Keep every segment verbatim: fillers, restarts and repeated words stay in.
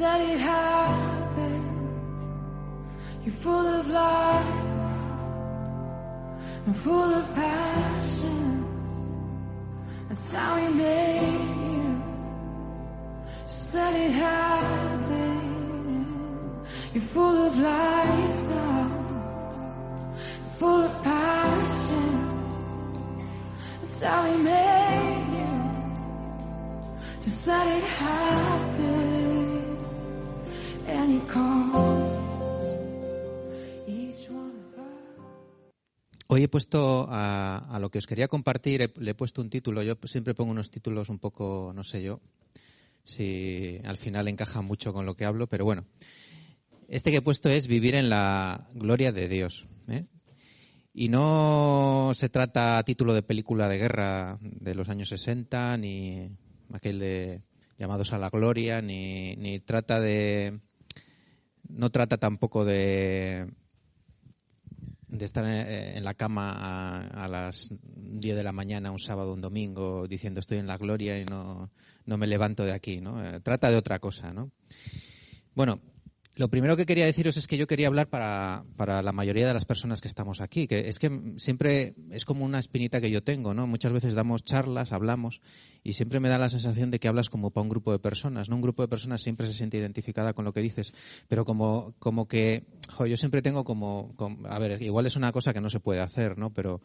let it happen. You're full of life and full of passion. That's how we made you. Just let it happen. You're full of life now, full of passion. That's how we made you. Just let it happen. And He calls each one. Hoy he puesto a, a lo que os quería compartir, he, le he puesto un título. Yo siempre pongo unos títulos un poco, no sé yo, si al final encaja mucho con lo que hablo, pero bueno. Este que he puesto es Vivir en la Gloria de Dios, ¿eh? Y no se trata a título de película de guerra de los años sesenta, ni aquel de Llamados a la Gloria, ni, ni trata de... No trata tampoco de... de estar en la cama a, a las diez de la mañana, un sábado, un domingo, diciendo estoy en la gloria y no, no me levanto de aquí, ¿no? Eh, trata de otra cosa, ¿no? Bueno, lo primero que quería deciros es que yo quería hablar para, para la mayoría de las personas que estamos aquí, que es que siempre es como una espinita que yo tengo, ¿no? Muchas veces damos charlas, hablamos, y siempre me da la sensación de que hablas como para un grupo de personas, ¿no? Un grupo de personas siempre se siente identificada con lo que dices, pero como, como que, jo, yo siempre tengo como, como, a ver, igual es una cosa que no se puede hacer, ¿no? Pero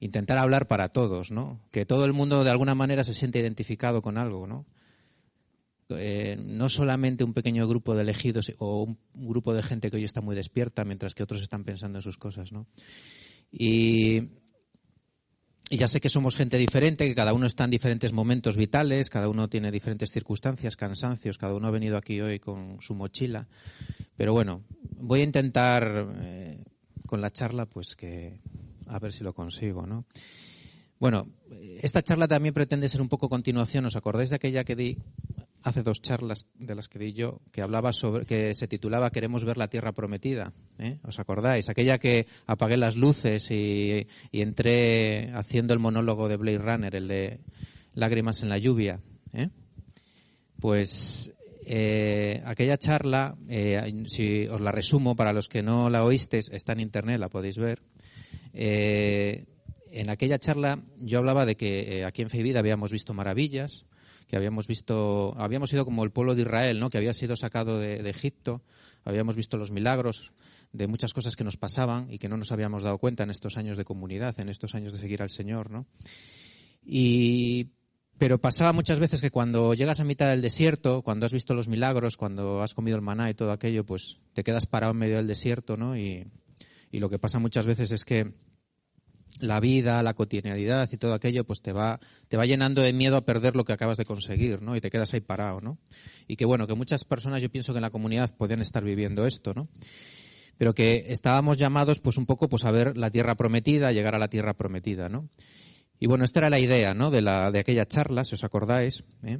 intentar hablar para todos, ¿no? Que todo el mundo de alguna manera se siente identificado con algo, ¿no? Eh, no solamente un pequeño grupo de elegidos o un grupo de gente que hoy está muy despierta mientras que otros están pensando en sus cosas, ¿no? Y, y ya sé que somos gente diferente, que cada uno está en diferentes momentos vitales, cada uno tiene diferentes circunstancias, cansancios, cada uno ha venido aquí hoy con su mochila, pero bueno, voy a intentar eh, con la charla pues que a ver si lo consigo, ¿no? Bueno, esta charla también pretende ser un poco continuación, ¿os acordáis de aquella que di hace dos charlas de las que di yo, que hablaba sobre, que se titulaba Queremos ver la tierra prometida, ¿eh? ¿Os acordáis? Aquella que apagué las luces y, y entré haciendo el monólogo de Blade Runner, el de Lágrimas en la lluvia, ¿eh? Pues eh, aquella charla, eh, si os la resumo para los que no la oísteis, está en internet, la podéis ver. Eh, en aquella charla yo hablaba de que eh, aquí en Fe y Vida habíamos visto maravillas, que habíamos visto, habíamos sido como el pueblo de Israel, ¿no? Que había sido sacado de, de Egipto, habíamos visto los milagros de muchas cosas que nos pasaban y que no nos habíamos dado cuenta en estos años de comunidad, en estos años de seguir al Señor, ¿no? Y, pero pasaba muchas veces que cuando llegas a mitad del desierto, cuando has visto los milagros, cuando has comido el maná y todo aquello, pues te quedas parado en medio del desierto, ¿no? Y, y lo que pasa muchas veces es que la vida, la cotidianidad y todo aquello, pues te va, te va llenando de miedo a perder lo que acabas de conseguir, ¿no? Y te quedas ahí parado, ¿no? Y que bueno, que muchas personas, yo pienso que en la comunidad podían estar viviendo esto, ¿no? Pero que estábamos llamados, pues un poco, pues a ver la tierra prometida, a llegar a la tierra prometida, ¿no? Y bueno, esta era la idea, ¿no? De la, de aquella charla, si os acordáis, ¿eh?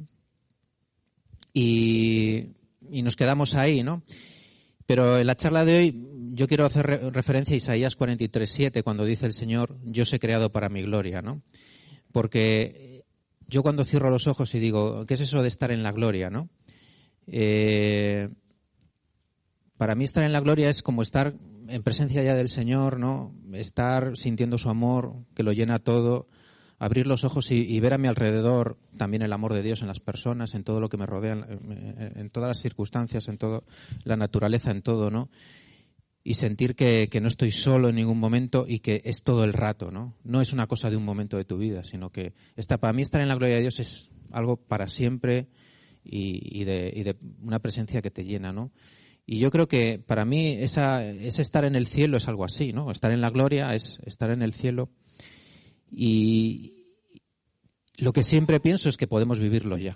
Y, y nos quedamos ahí, ¿no? Pero en la charla de hoy yo quiero hacer referencia a Isaías cuarenta y tres, siete, cuando dice el Señor, yo os he creado para mi gloria, ¿no? Porque yo cuando cierro los ojos y digo, ¿qué es eso de estar en la gloria, no? Eh, para mí estar en la gloria es como estar en presencia ya del Señor, ¿no? Estar sintiendo su amor, que lo llena todo, abrir los ojos y, y ver a mi alrededor también el amor de Dios en las personas, en todo lo que me rodea, en, en todas las circunstancias, en toda la naturaleza, en todo, ¿no? Y sentir que, que no estoy solo en ningún momento y que es todo el rato, ¿no? No es una cosa de un momento de tu vida, sino que esta, para mí estar en la gloria de Dios es algo para siempre y, y, de, y de una presencia que te llena, ¿no? Y yo creo que para mí esa, ese estar en el cielo es algo así, ¿no? Estar en la gloria es estar en el cielo y lo que siempre pienso es que podemos vivirlo ya.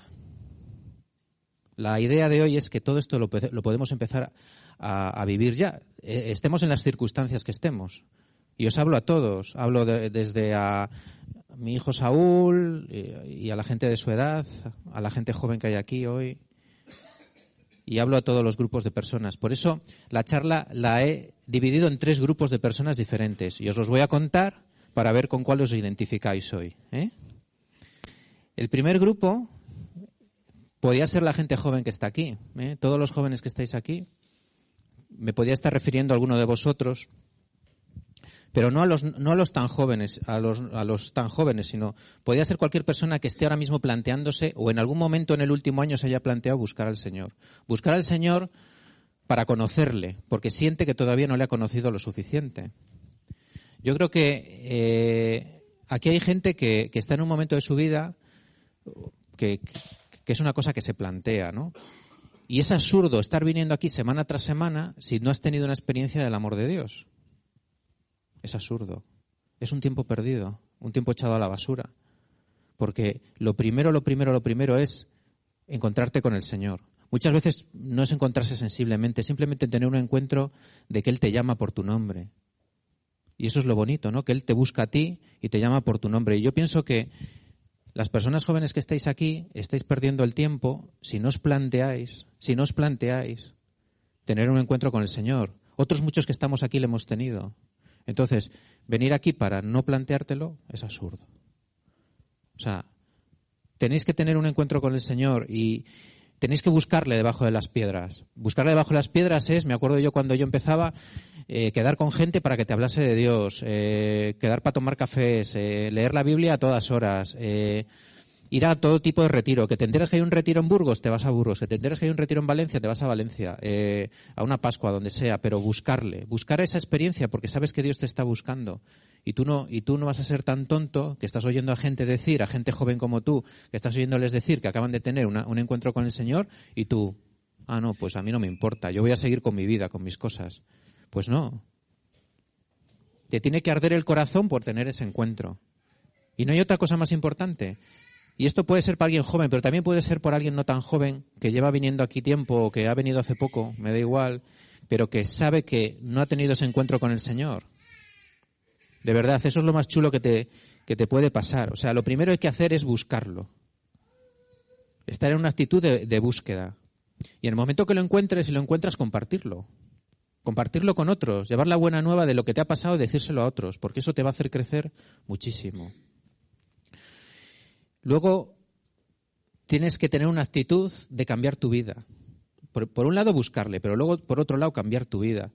La idea de hoy es que todo esto lo, lo podemos empezar a, a vivir ya, estemos en las circunstancias que estemos. Y os hablo a todos, hablo de, desde a mi hijo Saúl y a la gente de su edad, a la gente joven que hay aquí hoy, y hablo a todos los grupos de personas. Por eso la charla la he dividido en tres grupos de personas diferentes y os los voy a contar para ver con cuál os identificáis hoy, ¿eh? El primer grupo podía ser la gente joven que está aquí, ¿eh? Todos los jóvenes que estáis aquí, me podía estar refiriendo a alguno de vosotros, pero no a los no a los tan jóvenes, a los a los tan jóvenes, sino podía ser cualquier persona que esté ahora mismo planteándose o en algún momento en el último año se haya planteado buscar al Señor. Buscar al Señor para conocerle, porque siente que todavía no le ha conocido lo suficiente. Yo creo que eh, aquí hay gente que, que está en un momento de su vida que, que es una cosa que se plantea, ¿no? Y es absurdo estar viniendo aquí semana tras semana si no has tenido una experiencia del amor de Dios. Es absurdo. Es un tiempo perdido, un tiempo echado a la basura. Porque lo primero, lo primero, lo primero es encontrarte con el Señor. Muchas veces no es encontrarse sensiblemente, simplemente tener un encuentro de que Él te llama por tu nombre. Y eso es lo bonito, ¿no? Que Él te busca a ti y te llama por tu nombre. Y yo pienso que las personas jóvenes que estáis aquí estáis perdiendo el tiempo si no os planteáis, si no os planteáis tener un encuentro con el Señor. Otros muchos que estamos aquí le hemos tenido. Entonces, venir aquí para no planteártelo es absurdo. O sea, tenéis que tener un encuentro con el Señor y tenéis que buscarle debajo de las piedras. Buscarle debajo de las piedras es, me acuerdo yo cuando yo empezaba, eh, quedar con gente para que te hablase de Dios, eh, quedar para tomar cafés, eh, leer la Biblia a todas horas, eh, ir a todo tipo de retiro. Que te enteras que hay un retiro en Burgos, te vas a Burgos. Que te enteras que hay un retiro en Valencia, te vas a Valencia, eh, a una Pascua, donde sea. Pero buscarle, buscar esa experiencia porque sabes que Dios te está buscando. Y tú no, y tú no vas a ser tan tonto que estás oyendo a gente decir, a gente joven como tú, que estás oyéndoles decir que acaban de tener una, un encuentro con el Señor y tú, ah, no, pues a mí no me importa, yo voy a seguir con mi vida, con mis cosas. Pues no. Te tiene que arder el corazón por tener ese encuentro. Y no hay otra cosa más importante. Y esto puede ser para alguien joven, pero también puede ser por alguien no tan joven, que lleva viniendo aquí tiempo o que ha venido hace poco, me da igual, pero que sabe que no ha tenido ese encuentro con el Señor. De verdad, eso es lo más chulo que te, que te puede pasar. O sea, lo primero que hay que hacer es buscarlo. Estar en una actitud de, de búsqueda. Y en el momento que lo encuentres, si lo encuentras, compartirlo. Compartirlo con otros. Llevar la buena nueva de lo que te ha pasado, decírselo a otros. Porque eso te va a hacer crecer muchísimo. Luego, tienes que tener una actitud de cambiar tu vida. Por, por un lado, buscarle, pero luego, por otro lado, cambiar tu vida.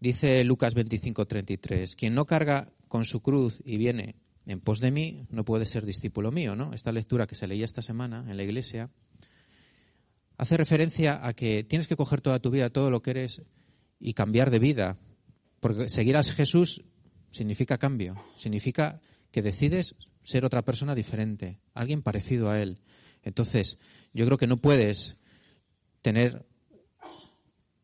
Dice Lucas veinticinco, treinta y tres, quien no carga con su cruz y viene en pos de mí, no puede ser discípulo mío, ¿no? Esta lectura que se leía esta semana en la iglesia hace referencia a que tienes que coger toda tu vida, todo lo que eres y cambiar de vida. Porque seguir a Jesús significa cambio, significa que decides ser otra persona diferente, alguien parecido a Él. Entonces, yo creo que no puedes tener...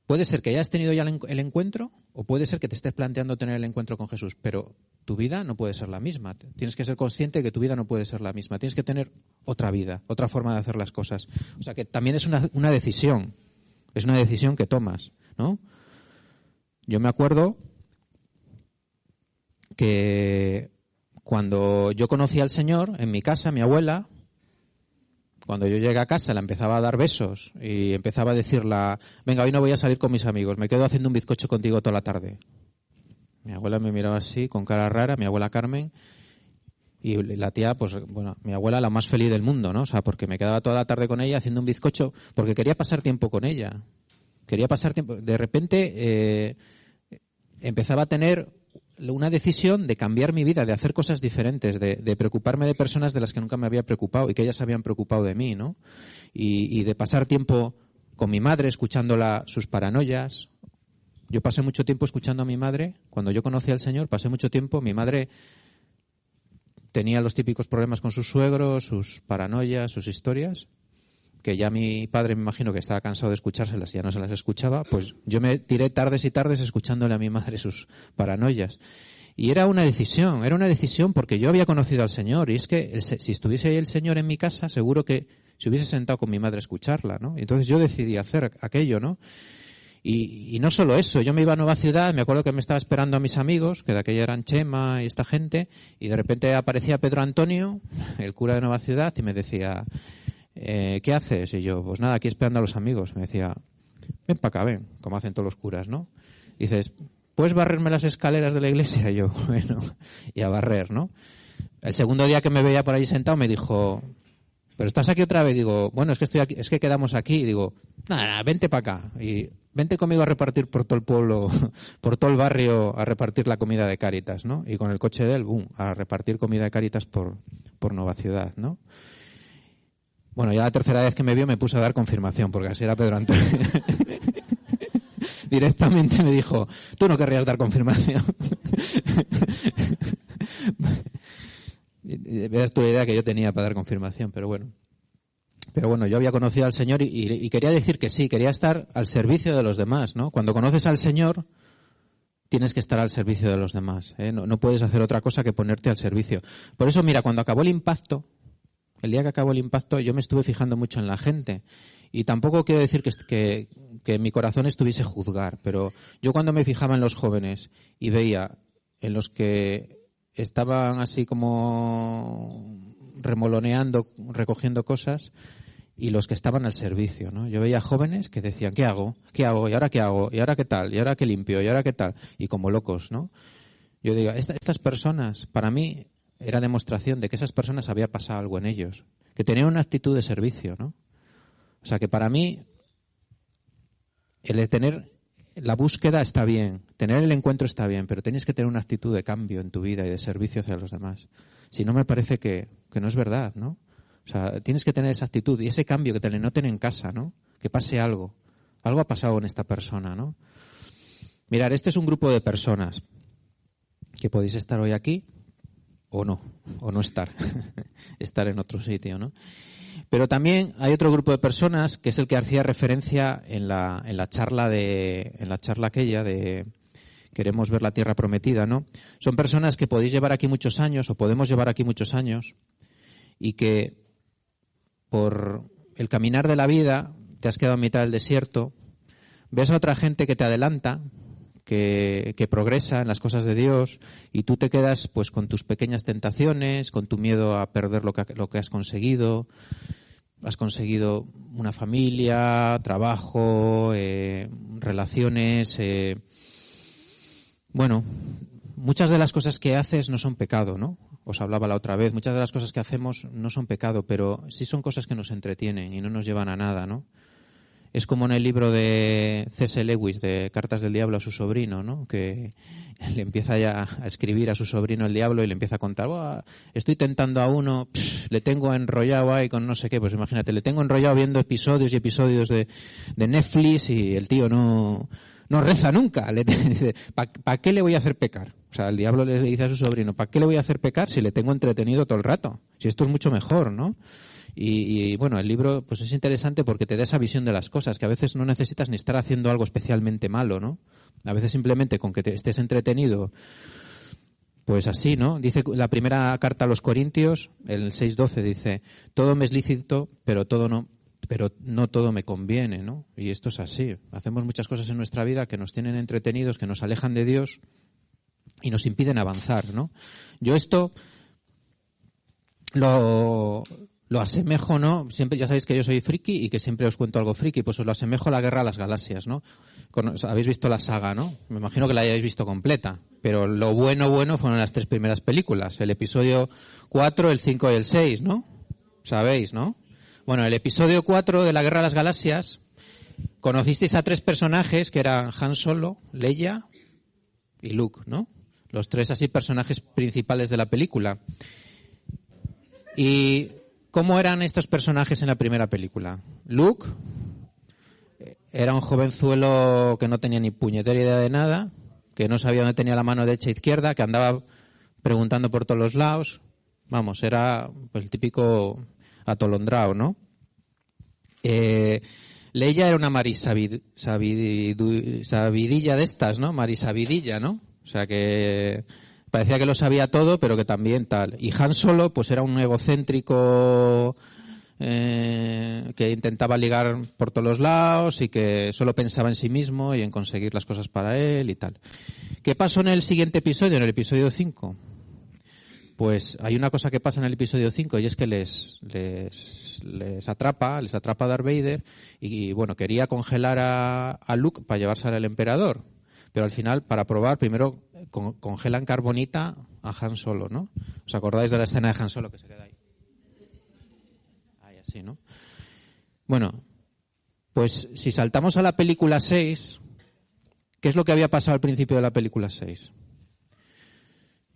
Puede ser que hayas tenido ya el encuentro o puede ser que te estés planteando tener el encuentro con Jesús, pero tu vida no puede ser la misma. Tienes que ser consciente de que tu vida no puede ser la misma. Tienes que tener otra vida, otra forma de hacer las cosas. O sea que también es una, una decisión, es una decisión que tomas, ¿no? Yo me acuerdo que cuando yo conocí al Señor, en mi casa, mi abuela... Cuando yo llegué a casa la empezaba a dar besos y empezaba a decirla, venga, hoy no voy a salir con mis amigos, me quedo haciendo un bizcocho contigo toda la tarde. Mi abuela me miraba así, con cara rara, mi abuela Carmen, y la tía, pues bueno, mi abuela la más feliz del mundo, ¿no? O sea, porque me quedaba toda la tarde con ella haciendo un bizcocho, porque quería pasar tiempo con ella. Quería pasar tiempo. De repente eh, empezaba a tener una decisión de cambiar mi vida, de hacer cosas diferentes, de, de preocuparme de personas de las que nunca me había preocupado y que ellas habían preocupado de mí, ¿no? Y, y de pasar tiempo con mi madre, escuchándola sus paranoias. Yo pasé mucho tiempo escuchando a mi madre. Cuando yo conocí al Señor, pasé mucho tiempo. Mi madre tenía los típicos problemas con sus suegros, sus paranoias, sus historias, que ya mi padre, me imagino que estaba cansado de escuchárselas y ya no se las escuchaba, pues yo me tiré tardes y tardes escuchándole a mi madre sus paranoias. Y era una decisión, era una decisión porque yo había conocido al Señor y es que si estuviese ahí el Señor en mi casa, seguro que se hubiese sentado con mi madre a escucharla, ¿no? Y entonces yo decidí hacer aquello, ¿no? Y, y no solo eso, yo me iba a Nueva Ciudad, me acuerdo que me estaba esperando a mis amigos, que de aquella eran Chema y esta gente, y de repente aparecía Pedro Antonio, el cura de Nueva Ciudad, y me decía... Eh, ¿qué haces? Y yo, pues nada, aquí esperando a los amigos. Me decía, ven para acá, ven, como hacen todos los curas, ¿no? Y dices, ¿puedes barrerme las escaleras de la iglesia? Y yo, bueno, y a barrer, ¿no? El segundo día que me veía por allí sentado me dijo, pero estás aquí otra vez, digo, bueno, es que estoy aquí, es que quedamos aquí, y digo, nada, nada, vente para acá, y vente conmigo a repartir por todo el pueblo, por todo el barrio, a repartir la comida de Caritas, ¿no? Y con el coche de él, boom, a repartir comida de Caritas por, por Nueva Ciudad, ¿no? Bueno, ya la tercera vez que me vio me puse a dar confirmación, porque así era Pedro Antonio. Directamente me dijo, tú no querrías dar confirmación. Era tu idea que yo tenía para dar confirmación, pero bueno. Pero bueno, yo había conocido al Señor y, y, y quería decir que sí, quería estar al servicio de los demás, ¿no? Cuando conoces al Señor, tienes que estar al servicio de los demás, ¿eh? No, no puedes hacer otra cosa que ponerte al servicio. Por eso, mira, cuando acabó el impacto, el día que acabó el impacto, yo me estuve fijando mucho en la gente. Y tampoco quiero decir que, que, que mi corazón estuviese a juzgar, pero yo cuando me fijaba en los jóvenes y veía en los que estaban así como remoloneando, recogiendo cosas, y los que estaban al servicio, ¿no? Yo veía jóvenes que decían, ¿qué hago? ¿Qué hago? ¿Y ahora qué hago? ¿Y ahora qué tal? ¿Y ahora qué limpio? ¿Y ahora qué tal? Y como locos, ¿no? Yo digo, esta, estas personas, para mí, era demostración de que esas personas había pasado algo en ellos, que tenían una actitud de servicio, ¿no? O sea, que para mí, el tener la búsqueda está bien, tener el encuentro está bien, pero tienes que tener una actitud de cambio en tu vida y de servicio hacia los demás. Si no, me parece que, que no es verdad, ¿no? O sea, tienes que tener esa actitud y ese cambio que te le noten en casa, ¿no? Que pase algo. Algo ha pasado en esta persona, ¿no? Mirad, este es un grupo de personas que podéis estar hoy aquí o no, o no estar, estar en otro sitio, ¿no? Pero también hay otro grupo de personas que es el que hacía referencia en la en la charla de en la charla aquella de queremos ver la tierra prometida, ¿no? Son personas que podéis llevar aquí muchos años o podemos llevar aquí muchos años y que por el caminar de la vida te has quedado en mitad del desierto, ves a otra gente que te adelanta, que, que progresa en las cosas de Dios y tú te quedas pues con tus pequeñas tentaciones, con tu miedo a perder lo que, lo que has conseguido. Has conseguido una familia, trabajo, eh, relaciones. Eh, bueno, muchas de las cosas que haces no son pecado, ¿no? Os hablaba la otra vez. Muchas de las cosas que hacemos no son pecado, pero sí son cosas que nos entretienen y no nos llevan a nada, ¿no? Es como en el libro de C S Lewis, de Cartas del Diablo a su sobrino, ¿no? Que le empieza ya a escribir a su sobrino el diablo y le empieza a contar, ¡buah! Estoy tentando a uno, pff, le tengo enrollado ahí con no sé qué, pues imagínate, le tengo enrollado viendo episodios y episodios de, de Netflix y el tío no, no reza nunca. Le dice, ¿para pa qué le voy a hacer pecar? O sea, el diablo le dice a su sobrino, ¿para qué le voy a hacer pecar si le tengo entretenido todo el rato? Si esto es mucho mejor, ¿no? Y, y bueno, el libro pues es interesante porque te da esa visión de las cosas, que a veces no necesitas ni estar haciendo algo especialmente malo, ¿no? A veces simplemente con que te estés entretenido, pues así, ¿no? Dice la primera carta a los Corintios, el seis doce, dice, todo me es lícito, pero todo no, pero no todo me conviene, ¿no? Y esto es así. Hacemos muchas cosas en nuestra vida que nos tienen entretenidos, que nos alejan de Dios y nos impiden avanzar, ¿no? Yo esto lo... Lo asemejo, ¿no? Siempre, ya sabéis que yo soy friki y que siempre os cuento algo friki, pues os lo asemejo a la Guerra de las Galaxias, ¿no? Con, o sea, habéis visto la saga, ¿no? Me imagino que la hayáis visto completa, pero lo bueno, bueno fueron las tres primeras películas, el episodio cuatro, el cinco y el seis, ¿no? Sabéis, ¿no? Bueno, el episodio cuatro de la Guerra de las Galaxias, conocisteis a tres personajes que eran Han Solo, Leia y Luke, ¿no? Los tres así personajes principales de la película. Y... ¿cómo eran estos personajes en la primera película? Luke era un jovenzuelo que no tenía ni puñetera idea de nada, que no sabía dónde tenía la mano derecha e izquierda, que andaba preguntando por todos los lados. Vamos, era pues, el típico atolondrao, ¿no? Eh, Leia era una marisavid, sabidu, sabidilla de estas, ¿no? Marisabidilla, ¿no? O sea que... parecía que lo sabía todo, pero que también tal. Y Han Solo, pues era un egocéntrico eh, que intentaba ligar por todos los lados y que solo pensaba en sí mismo y en conseguir las cosas para él y tal. ¿Qué pasó en el siguiente episodio, en el episodio cinco? Pues hay una cosa que pasa en el episodio cinco y es que les les, les atrapa, les atrapa Darth Vader y, y bueno, quería congelar a, a Luke para llevársela al emperador. Pero al final, para probar, primero congelan carbonita a Han Solo, ¿no? ¿Os acordáis de la escena de Han Solo que se queda ahí? así, ¿no? Bueno, pues si saltamos a la película seis, ¿qué es lo que había pasado al principio de la película seis?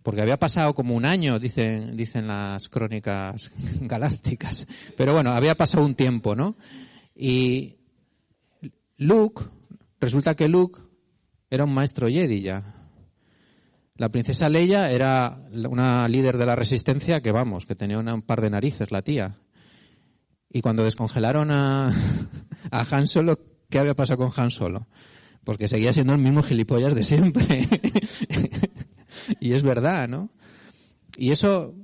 Porque había pasado como un año, dicen, dicen las crónicas galácticas. Pero bueno, había pasado un tiempo, ¿no? Y Luke, resulta que Luke era un maestro Jedi ya. La princesa Leia era una líder de la resistencia que, vamos, que tenía una, un par de narices, la tía. Y cuando descongelaron a, a Han Solo, ¿qué había pasado con Han Solo? Pues que seguía siendo el mismo gilipollas de siempre. Y es verdad, ¿no? Y eso,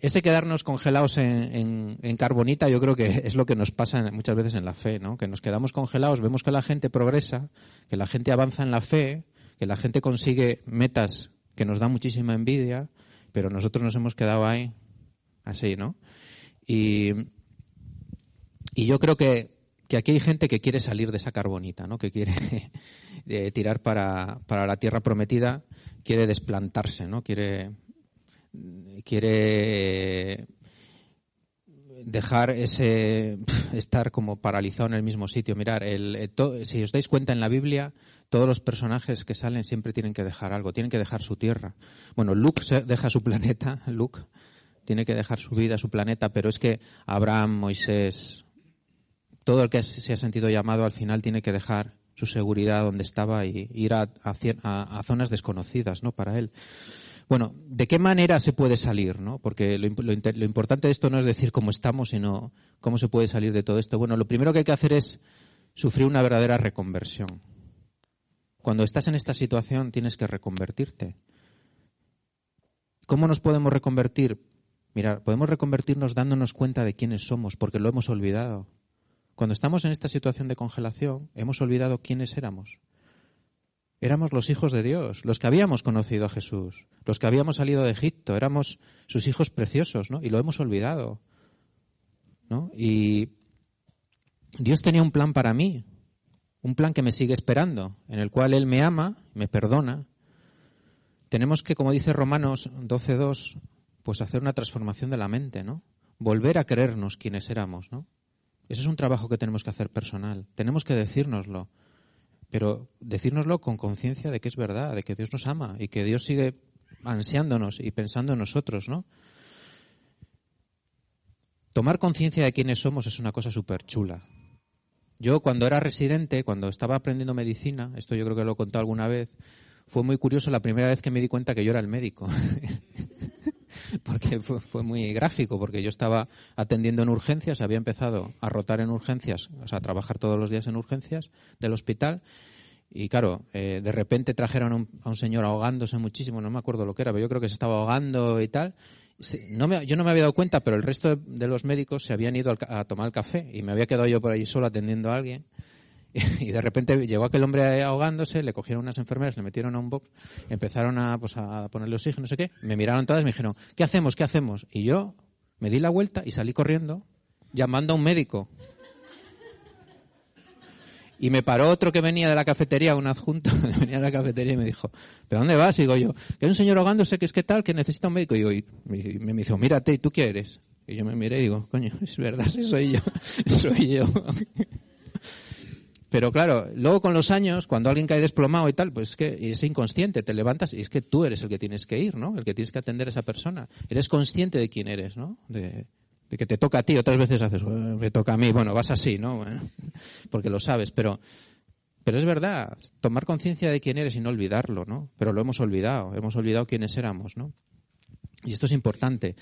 ese quedarnos congelados en, en, en carbonita, yo creo que es lo que nos pasa muchas veces en la fe, ¿no? Que nos quedamos congelados, vemos que la gente progresa, que la gente avanza en la fe, que la gente consigue metas que nos da muchísima envidia, pero nosotros nos hemos quedado ahí, así, ¿no? Y, y yo creo que, que aquí hay gente que quiere salir de esa carbonita, ¿no? Que quiere eh, tirar para, para la tierra prometida, quiere desplantarse, ¿no? Quiere, quiere dejar ese estar como paralizado en el mismo sitio. Mirar, el, to, si os dais cuenta en la Biblia, todos los personajes que salen siempre tienen que dejar algo, tienen que dejar su tierra. Bueno, Luke deja su planeta, Luke tiene que dejar su vida, su planeta, pero es que Abraham, Moisés, todo el que se ha sentido llamado al final tiene que dejar su seguridad donde estaba y ir a, a, a zonas desconocidas, ¿no? Para él. Bueno, ¿de qué manera se puede salir, no? Porque lo, lo, lo importante de esto no es decir cómo estamos, sino cómo se puede salir de todo esto. Bueno, lo primero que hay que hacer es sufrir una verdadera reconversión. Cuando estás en esta situación tienes que reconvertirte. ¿Cómo nos podemos reconvertir? Mira, podemos reconvertirnos dándonos cuenta de quiénes somos, porque lo hemos olvidado. Cuando estamos en esta situación de congelación, hemos olvidado quiénes éramos. Éramos los hijos de Dios, los que habíamos conocido a Jesús, los que habíamos salido de Egipto, éramos sus hijos preciosos, ¿no? Y lo hemos olvidado, ¿no? Y Dios tenía un plan para mí, un plan que me sigue esperando, en el cual Él me ama, me perdona. Tenemos que, como dice Romanos doce dos, pues hacer una transformación de la mente, ¿no? Volver a creernos quienes éramos, ¿no? Ese es un trabajo que tenemos que hacer personal, tenemos que decírnoslo. Pero decírnoslo con conciencia de que es verdad, de que Dios nos ama y que Dios sigue ansiándonos y pensando en nosotros, ¿no? Tomar conciencia de quiénes somos es una cosa súper chula. Yo cuando era residente, cuando estaba aprendiendo medicina, esto yo creo que lo he contado alguna vez, fue muy curioso la primera vez que me di cuenta que yo era el médico. Porque fue muy gráfico, porque yo estaba atendiendo en urgencias, había empezado a rotar en urgencias, o sea, a trabajar todos los días en urgencias del hospital. Y claro, eh, de repente trajeron a un, a un señor ahogándose muchísimo, no me acuerdo lo que era, pero yo creo que se estaba ahogando y tal. No me, yo no me había dado cuenta, pero el resto de, de los médicos se habían ido al, a tomar el café y me había quedado yo por allí solo atendiendo a alguien. Y de repente llegó aquel hombre ahogándose, le cogieron unas enfermeras, le metieron a un box, empezaron a, pues, a ponerle oxígeno, no sé qué. Me miraron todas y me dijeron, ¿qué hacemos? ¿Qué hacemos? Y yo me di la vuelta y salí corriendo llamando a un médico. Y me paró otro que venía de la cafetería, un adjunto, venía de la cafetería y me dijo, ¿pero dónde vas? Y digo yo, que hay un señor ahogándose, que es que tal, que necesita un médico. Y, digo, y me dijo, mírate, ¿y tú qué eres? Y yo me miré y digo, coño, es verdad, sí soy yo, soy yo. Pero claro, luego con los años, cuando alguien cae desplomado y tal, pues es que es inconsciente, te levantas y es que tú eres el que tienes que ir, ¿no? El que tienes que atender a esa persona. Eres consciente de quién eres, ¿no? De, de que te toca a ti, otras veces haces, me toca a mí, bueno, vas así, ¿no? Bueno, porque lo sabes, pero, pero es verdad, tomar conciencia de quién eres y no olvidarlo, ¿no? Pero lo hemos olvidado, hemos olvidado quiénes éramos, ¿no? Y esto es importante.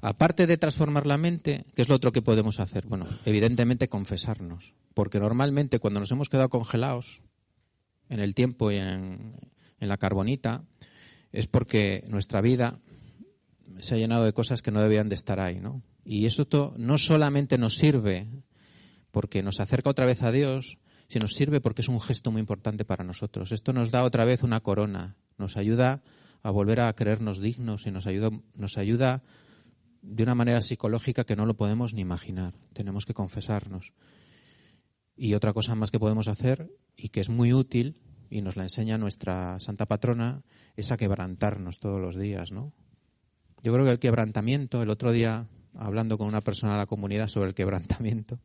Aparte de transformar la mente, ¿qué es lo otro que podemos hacer? Bueno, evidentemente confesarnos, porque normalmente cuando nos hemos quedado congelados en el tiempo y en, en la carbonita es porque nuestra vida se ha llenado de cosas que no debían de estar ahí, ¿no? Y eso to, no solamente nos sirve porque nos acerca otra vez a Dios, sino nos sirve porque es un gesto muy importante para nosotros. Esto nos da otra vez una corona, nos ayuda a volver a creernos dignos y nos ayuda, nos ayuda de una manera psicológica que no lo podemos ni imaginar. Tenemos que confesarnos. Y otra cosa más que podemos hacer, y que es muy útil, y nos la enseña nuestra Santa Patrona, es a quebrantarnos todos los días, ¿no? Yo creo que el quebrantamiento, el otro día hablando con una persona de la comunidad sobre el quebrantamiento.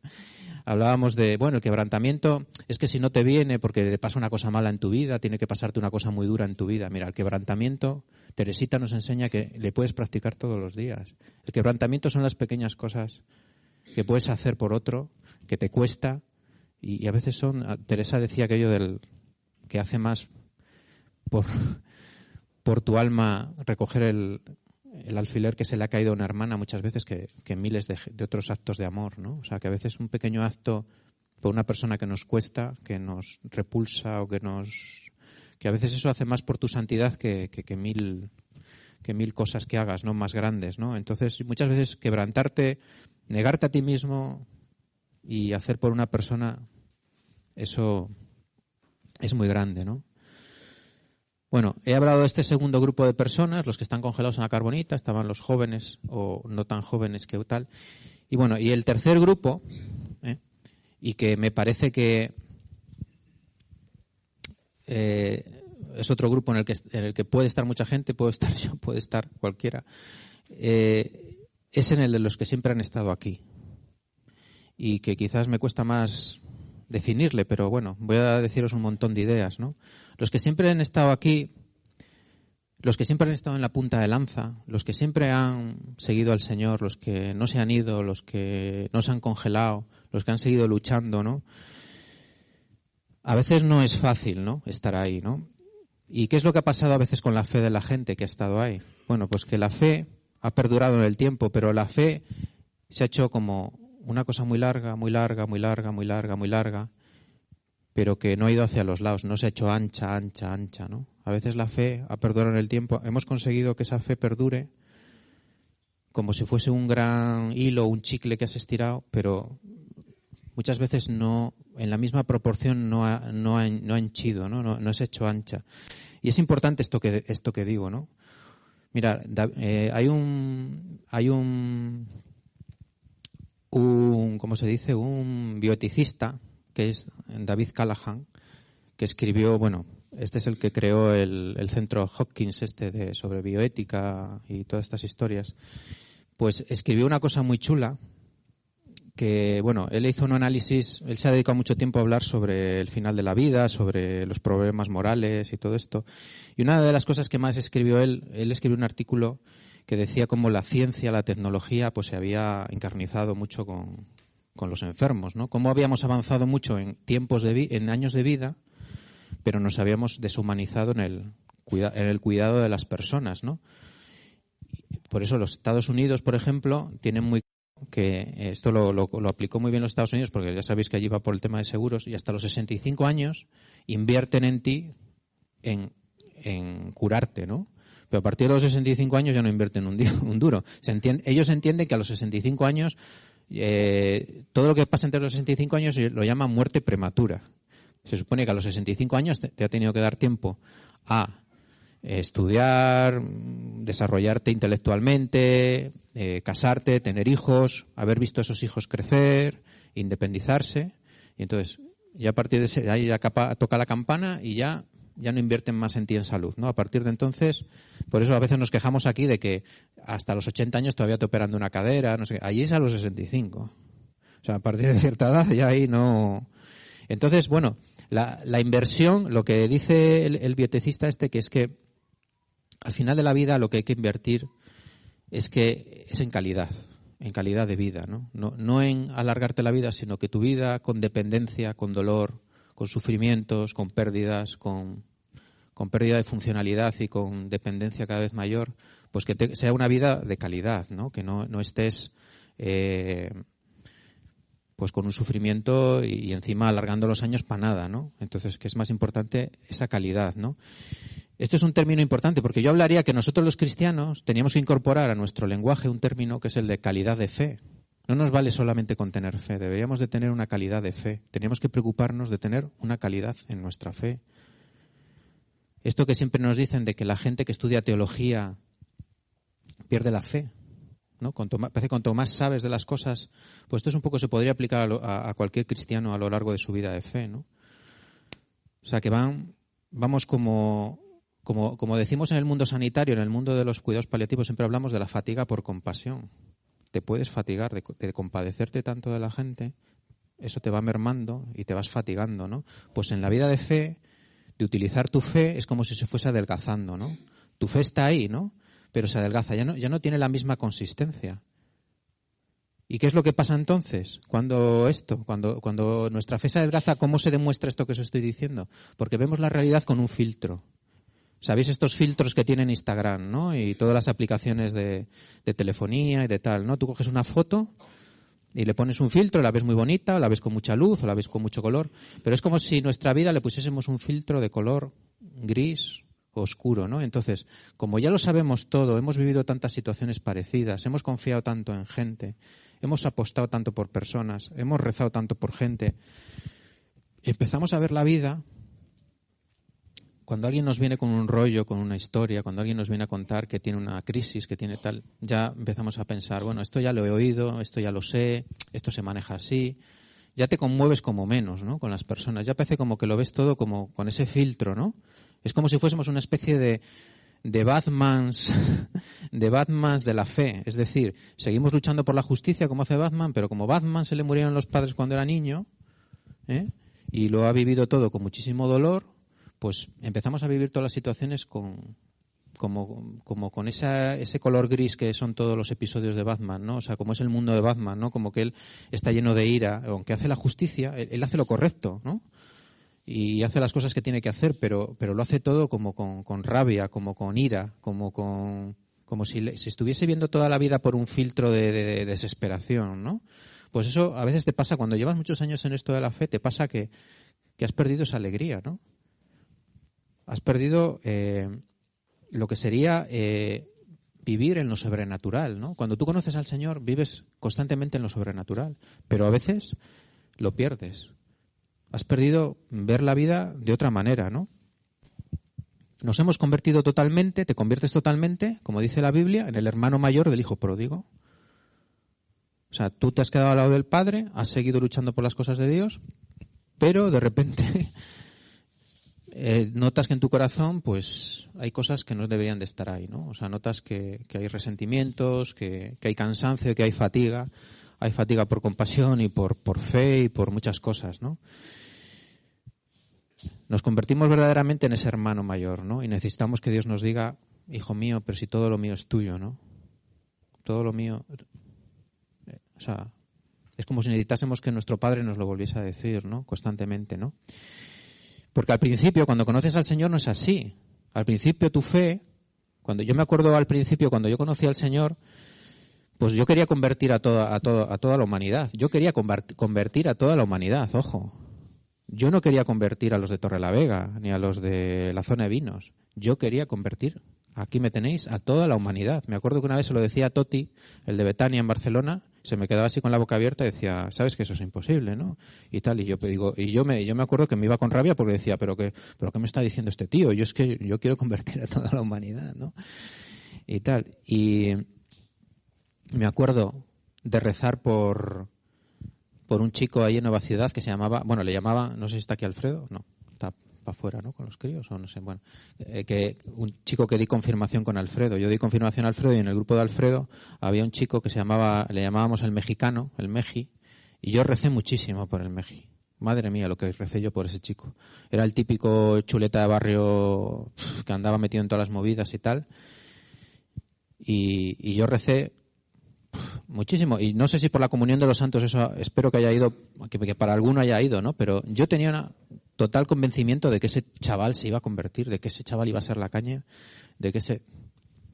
Hablábamos de, bueno, el quebrantamiento es que si no te viene porque te pasa una cosa mala en tu vida, tiene que pasarte una cosa muy dura en tu vida. Mira, el quebrantamiento, Teresita nos enseña que le puedes practicar todos los días. El quebrantamiento son las pequeñas cosas que puedes hacer por otro, que te cuesta, y, y a veces son, Teresa decía aquello del que hace más por, por tu alma recoger el... el alfiler que se le ha caído a una hermana muchas veces que, que miles de, de otros actos de amor, ¿no? O sea, que a veces un pequeño acto por una persona que nos cuesta, que nos repulsa o que nos... que a veces eso hace más por tu santidad que, que, que, mil, que mil cosas que hagas, ¿no? Más grandes, ¿no? Entonces, muchas veces quebrantarte, negarte a ti mismo y hacer por una persona, eso es muy grande, ¿no? Bueno, he hablado de este segundo grupo de personas, los que están congelados en la carbonita, estaban los jóvenes o no tan jóvenes que tal. Y bueno, y el tercer grupo, ¿eh? y que me parece que eh, es otro grupo en el, que, en el que puede estar mucha gente, puede estar yo, puede estar cualquiera, eh, es en el de los que siempre han estado aquí. Y que quizás me cuesta más definirle, pero bueno, voy a deciros un montón de ideas, ¿no? Los que siempre han estado aquí, los que siempre han estado en la punta de lanza, los que siempre han seguido al Señor, los que no se han ido, los que no se han congelado, los que han seguido luchando, ¿no? A veces no es fácil, ¿no? Estar ahí, ¿no? ¿Y qué es lo que ha pasado a veces con la fe de la gente que ha estado ahí? Bueno, pues que la fe ha perdurado en el tiempo, pero la fe se ha hecho como una cosa muy larga, muy larga, muy larga, muy larga, muy larga, pero que no ha ido hacia los lados, no se ha hecho ancha, ancha, ancha, ¿no? A veces la fe ha perdurado en el tiempo, hemos conseguido que esa fe perdure como si fuese un gran hilo, un chicle que has estirado, pero muchas veces no, en la misma proporción no ha, no ha, no ha henchido, ¿no? No, no se ha hecho ancha. Y es importante esto que, esto que digo, ¿no? Mira, eh, hay un... hay un un, ¿cómo se dice? Un bioeticista, que es David Callahan, que escribió, bueno, este es el que creó el, el centro Hopkins este de sobre bioética y todas estas historias, pues escribió una cosa muy chula, que, bueno, él hizo un análisis, él se ha dedicado mucho tiempo a hablar sobre el final de la vida, sobre los problemas morales y todo esto, y una de las cosas que más escribió él, él escribió un artículo que decía cómo la ciencia, la tecnología, pues se había encarnizado mucho con, con los enfermos, ¿no? Cómo habíamos avanzado mucho en tiempos de vi- en años de vida, pero nos habíamos deshumanizado en el, cuida- en el cuidado de las personas, ¿no? Por eso los Estados Unidos, por ejemplo, tienen muy que esto lo, lo, lo aplicó muy bien los Estados Unidos, porque ya sabéis que allí va por el tema de seguros, y hasta los sesenta y cinco años invierten en ti en, en curarte, ¿no? Pero a partir de los sesenta y cinco años ya no invierten un, día, un duro. Se entiende, ellos entienden que a los sesenta y cinco años, eh, todo lo que pasa entre los sesenta y cinco años lo llaman muerte prematura. Se supone que a los sesenta y cinco años te, te ha tenido que dar tiempo a eh, estudiar, desarrollarte intelectualmente, eh, casarte, tener hijos, haber visto a esos hijos crecer, independizarse. Y entonces, ya a partir de ese, ahí ya capa, toca la campana y ya... ya no invierten más en ti en salud, ¿no? A partir de entonces, por eso a veces nos quejamos aquí de que hasta los ochenta años todavía te operan de una cadera, no sé qué. Allí es a los sesenta y cinco. O sea, a partir de cierta edad ya ahí no... Entonces, bueno, la, la inversión, lo que dice el, el biotecista este, que es que al final de la vida lo que hay que invertir es que es en calidad, en calidad de vida, ¿no? No, no en alargarte la vida, sino que tu vida con dependencia, con dolor, con sufrimientos, con pérdidas, con, con pérdida de funcionalidad y con dependencia cada vez mayor, pues que te, sea una vida de calidad, ¿no? Que no, no estés eh, pues con un sufrimiento y, y encima alargando los años para nada, ¿no? Entonces, que es más importante esa calidad, ¿no? Esto es un término importante porque yo hablaría que nosotros los cristianos teníamos que incorporar a nuestro lenguaje un término que es el de calidad de fe. No nos vale solamente con tener fe, deberíamos de tener una calidad de fe. Teníamos que preocuparnos de tener una calidad en nuestra fe. Esto que siempre nos dicen de que la gente que estudia teología pierde la fe, ¿no? Cuanto más, parece cuanto más sabes de las cosas, pues esto es un poco se podría aplicar a, lo, a, a cualquier cristiano a lo largo de su vida de fe, ¿no? O sea que van, vamos como, como, como decimos en el mundo sanitario, en el mundo de los cuidados paliativos siempre hablamos de la fatiga por compasión. te puedes fatigar de, de compadecerte tanto de la gente. Eso te va mermando y te vas fatigando, ¿no? Pues en la vida de fe, de utilizar tu fe, es como si se fuese adelgazando, ¿no? Tu fe está ahí, ¿no? Pero se adelgaza, ya no, ya no tiene la misma consistencia. ¿Y qué es lo que pasa entonces? Cuando esto, cuando, cuando nuestra fe se adelgaza, ¿cómo se demuestra esto que os estoy diciendo? Porque vemos la realidad con un filtro. ¿Sabéis estos filtros que tienen Instagram, ¿no? Y todas las aplicaciones de, de telefonía y de tal, ¿no? Tú coges una foto y le pones un filtro, la ves muy bonita, o la ves con mucha luz, o la ves con mucho color. Pero es como si nuestra vida le pusiésemos un filtro de color gris oscuro, ¿no? Entonces, como ya lo sabemos todo, hemos vivido tantas situaciones parecidas, hemos confiado tanto en gente, hemos apostado tanto por personas, hemos rezado tanto por gente, empezamos a ver la vida. Cuando alguien nos viene con un rollo, con una historia, cuando alguien nos viene a contar que tiene una crisis, que tiene tal, ya empezamos a pensar, bueno, esto ya lo he oído, esto ya lo sé, esto se maneja así. Ya te conmueves como menos, ¿no? Con las personas. Ya parece como que lo ves todo como con ese filtro, ¿no? Es como si fuésemos una especie de, de Batmans, de Batmans de la fe. Es decir, seguimos luchando por la justicia como hace Batman, pero como Batman se le murieron los padres cuando era niño, ¿eh? Y lo ha vivido todo con muchísimo dolor, pues empezamos a vivir todas las situaciones con como, como con esa, ese color gris que son todos los episodios de Batman, ¿no? O sea, como es el mundo de Batman, ¿no? Como que él está lleno de ira, aunque hace la justicia, él, él hace lo correcto, ¿no? Y hace las cosas que tiene que hacer, pero, pero lo hace todo como con, con rabia, como con ira, como con como si, le, si estuviese viendo toda la vida por un filtro de, de, de desesperación, ¿no? Pues eso a veces te pasa cuando llevas muchos años en esto de la fe, te pasa que, que has perdido esa alegría, ¿no? Has perdido eh, lo que sería eh, vivir en lo sobrenatural, ¿no? Cuando tú conoces al Señor, vives constantemente en lo sobrenatural, pero a veces lo pierdes. Has perdido ver la vida de otra manera, ¿no? Nos hemos convertido totalmente, te conviertes totalmente, como dice la Biblia, en el hermano mayor del hijo pródigo. O sea, tú te has quedado al lado del Padre, has seguido luchando por las cosas de Dios, pero de repente... Eh, notas que en tu corazón pues hay cosas que no deberían de estar ahí, ¿no? O sea, notas que, que hay resentimientos, que, que hay cansancio, que hay fatiga. Hay fatiga por compasión y por, por fe y por muchas cosas, ¿no? Nos convertimos verdaderamente en ese hermano mayor, ¿no? Y necesitamos que Dios nos diga, hijo mío, pero si todo lo mío es tuyo, ¿no? Todo lo mío... Eh, o sea, es como si necesitásemos que nuestro Padre nos lo volviese a decir, ¿no? Constantemente, ¿no? Porque al principio, cuando conoces al Señor, no es así. Al principio tu fe, cuando yo me acuerdo al principio, cuando yo conocí al Señor, pues yo quería convertir a toda, a toda, a toda la humanidad. Yo quería convertir a toda la humanidad, ojo. Yo no quería convertir a los de Torrelavega, ni a los de la Zona de Vinos. Yo quería convertir, aquí me tenéis, a toda la humanidad. Me acuerdo que una vez se lo decía a Toti, el de Betania en Barcelona, se me quedaba así con la boca abierta y decía, sabes que eso es imposible, ¿no? Y tal, y yo digo, y yo me yo me acuerdo que me iba con rabia porque decía, pero qué, pero qué me está diciendo este tío, yo es que yo quiero convertir a toda la humanidad, ¿no? Y tal, y me acuerdo de rezar por por un chico ahí en Nueva Ciudad que se llamaba, bueno, le llamaba, no sé si está aquí Alfredo, no, está para afuera, ¿no? Con los críos, o no sé, bueno, eh, que un chico que di confirmación con Alfredo, yo di confirmación a Alfredo y en el grupo de Alfredo había un chico que se llamaba, le llamábamos el mexicano, el Meji, y yo recé muchísimo por el Meji. Madre mía, lo que recé yo por ese chico. Era el típico chuleta de barrio que andaba metido en todas las movidas y tal, y, y yo recé muchísimo, y no sé si por la comunión de los santos eso espero que haya ido, que, que para alguno haya ido, ¿no? Pero yo tenía una total convencimiento de que ese chaval se iba a convertir, de que ese chaval iba a ser la caña, de que ese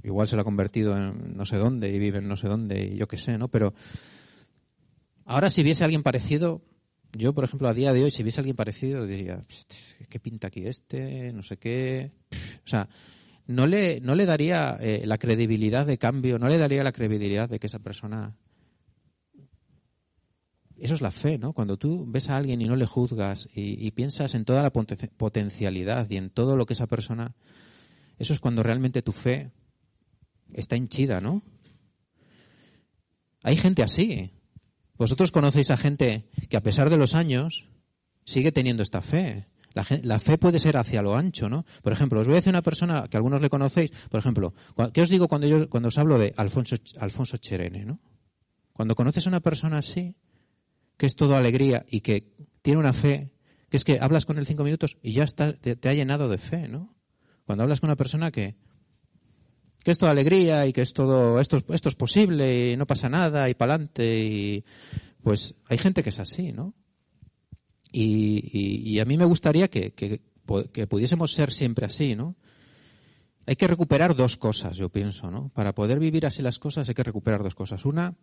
igual se lo ha convertido en no sé dónde y vive en no sé dónde y yo qué sé, ¿no? Pero ahora si viese a alguien parecido, yo por ejemplo a día de hoy si viese a alguien parecido diría, ¿qué pinta aquí este? No sé qué. O sea, no le no le daría eh, la credibilidad de cambio, no le daría la credibilidad de que esa persona... Eso es la fe, ¿no? Cuando tú ves a alguien y no le juzgas y, y piensas en toda la poten- potencialidad y en todo lo que esa persona... Eso es cuando realmente tu fe está hinchida, ¿no? Hay gente así. Vosotros conocéis a gente que a pesar de los años sigue teniendo esta fe. La, la fe puede ser hacia lo ancho, ¿no? Por ejemplo, os voy a decir una persona que algunos le conocéis. Por ejemplo, ¿qué os digo cuando yo cuando os hablo de Alfonso, Alfonso Cherene, ¿no? Cuando conoces a una persona así, que es todo alegría y que tiene una fe, que es que hablas con él cinco minutos y ya está, te, te ha llenado de fe, ¿no? Cuando hablas con una persona que, que es toda alegría y que es todo, esto, esto es posible y no pasa nada y pa'lante y... Pues hay gente que es así, ¿no? Y, y, y a mí me gustaría que, que, que pudiésemos ser siempre así, ¿no? Hay que recuperar dos cosas, yo pienso, ¿no? Para poder vivir así las cosas hay que recuperar dos cosas. Una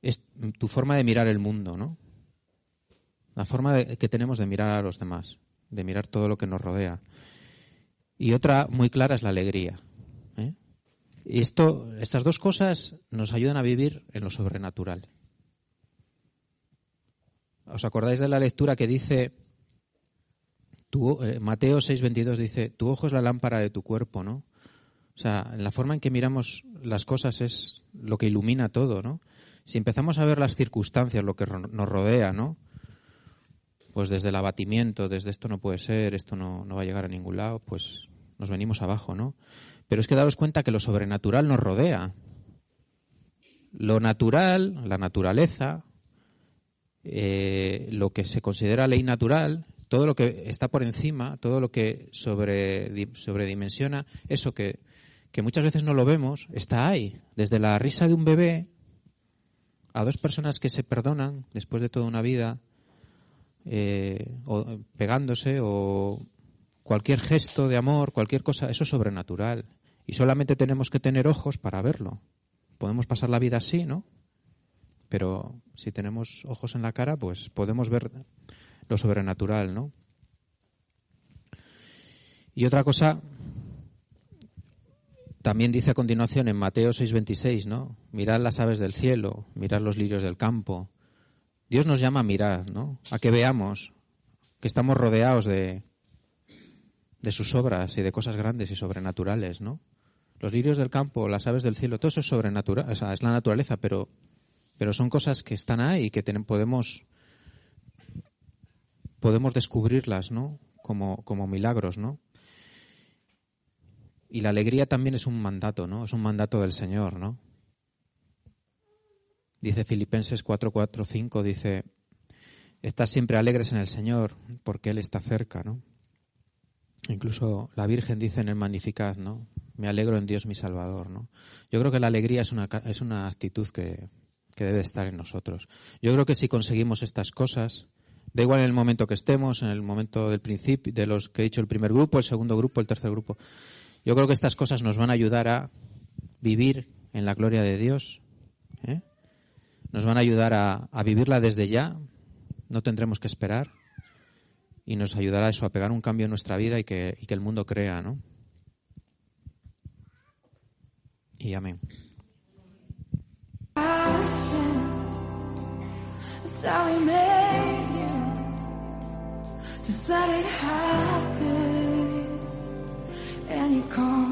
es tu forma de mirar el mundo, ¿no? La forma de, que tenemos de mirar a los demás, de mirar todo lo que nos rodea. Y otra muy clara es la alegría, ¿eh? Y esto, estas dos cosas nos ayudan a vivir en lo sobrenatural. ¿Os acordáis de la lectura que dice, tu, eh, Mateo seis veintidós dice, tu ojo es la lámpara de tu cuerpo, ¿no? O sea, la forma en que miramos las cosas es lo que ilumina todo, ¿no? Si empezamos a ver las circunstancias, lo que ro- nos rodea, ¿no? Pues desde el abatimiento, desde esto no puede ser, esto no, no va a llegar a ningún lado, pues nos venimos abajo, ¿no? Pero es que daros cuenta que lo sobrenatural nos rodea. Lo natural, la naturaleza... Eh, lo que se considera ley natural, todo lo que está por encima, todo lo que sobre, sobredimensiona, eso que, que muchas veces no lo vemos, está ahí. Desde la risa de un bebé a dos personas que se perdonan después de toda una vida eh, o, pegándose o cualquier gesto de amor, cualquier cosa, eso es sobrenatural. Y solamente tenemos que tener ojos para verlo. Podemos pasar la vida así, ¿no? Pero si tenemos ojos en la cara, pues podemos ver lo sobrenatural, ¿no? Y otra cosa, también dice a continuación en Mateo seis veintiséis, ¿no? Mirad las aves del cielo, mirad los lirios del campo. Dios nos llama a mirar, ¿no? A que veamos que estamos rodeados de, de sus obras y de cosas grandes y sobrenaturales, ¿no? Los lirios del campo, las aves del cielo, todo eso es sobrenatural, o sea, es la naturaleza, pero... Pero son cosas que están ahí y que tenemos, podemos, podemos descubrirlas, ¿no? Como, como milagros, ¿no? Y la alegría también es un mandato, ¿no? Es un mandato del Señor, ¿no? Dice Filipenses cuatro, cuatro, cinco, dice, estad siempre alegres en el Señor porque Él está cerca, ¿no? Incluso la Virgen dice en el Magnificat, ¿no? Me alegro en Dios mi Salvador, ¿no? Yo creo que la alegría es una, es una actitud que... que debe estar en nosotros. Yo creo que si conseguimos estas cosas, da igual en el momento que estemos, en el momento del principio, de los que he dicho, el primer grupo, el segundo grupo, el tercer grupo, yo creo que estas cosas nos van a ayudar a vivir en la gloria de Dios, ¿eh? Nos van a ayudar a, a vivirla desde ya, no tendremos que esperar, y nos ayudará eso a pegar un cambio en nuestra vida y que, y que el mundo crea, ¿no? Y amén. That's how He made you. Just let it happen. And you call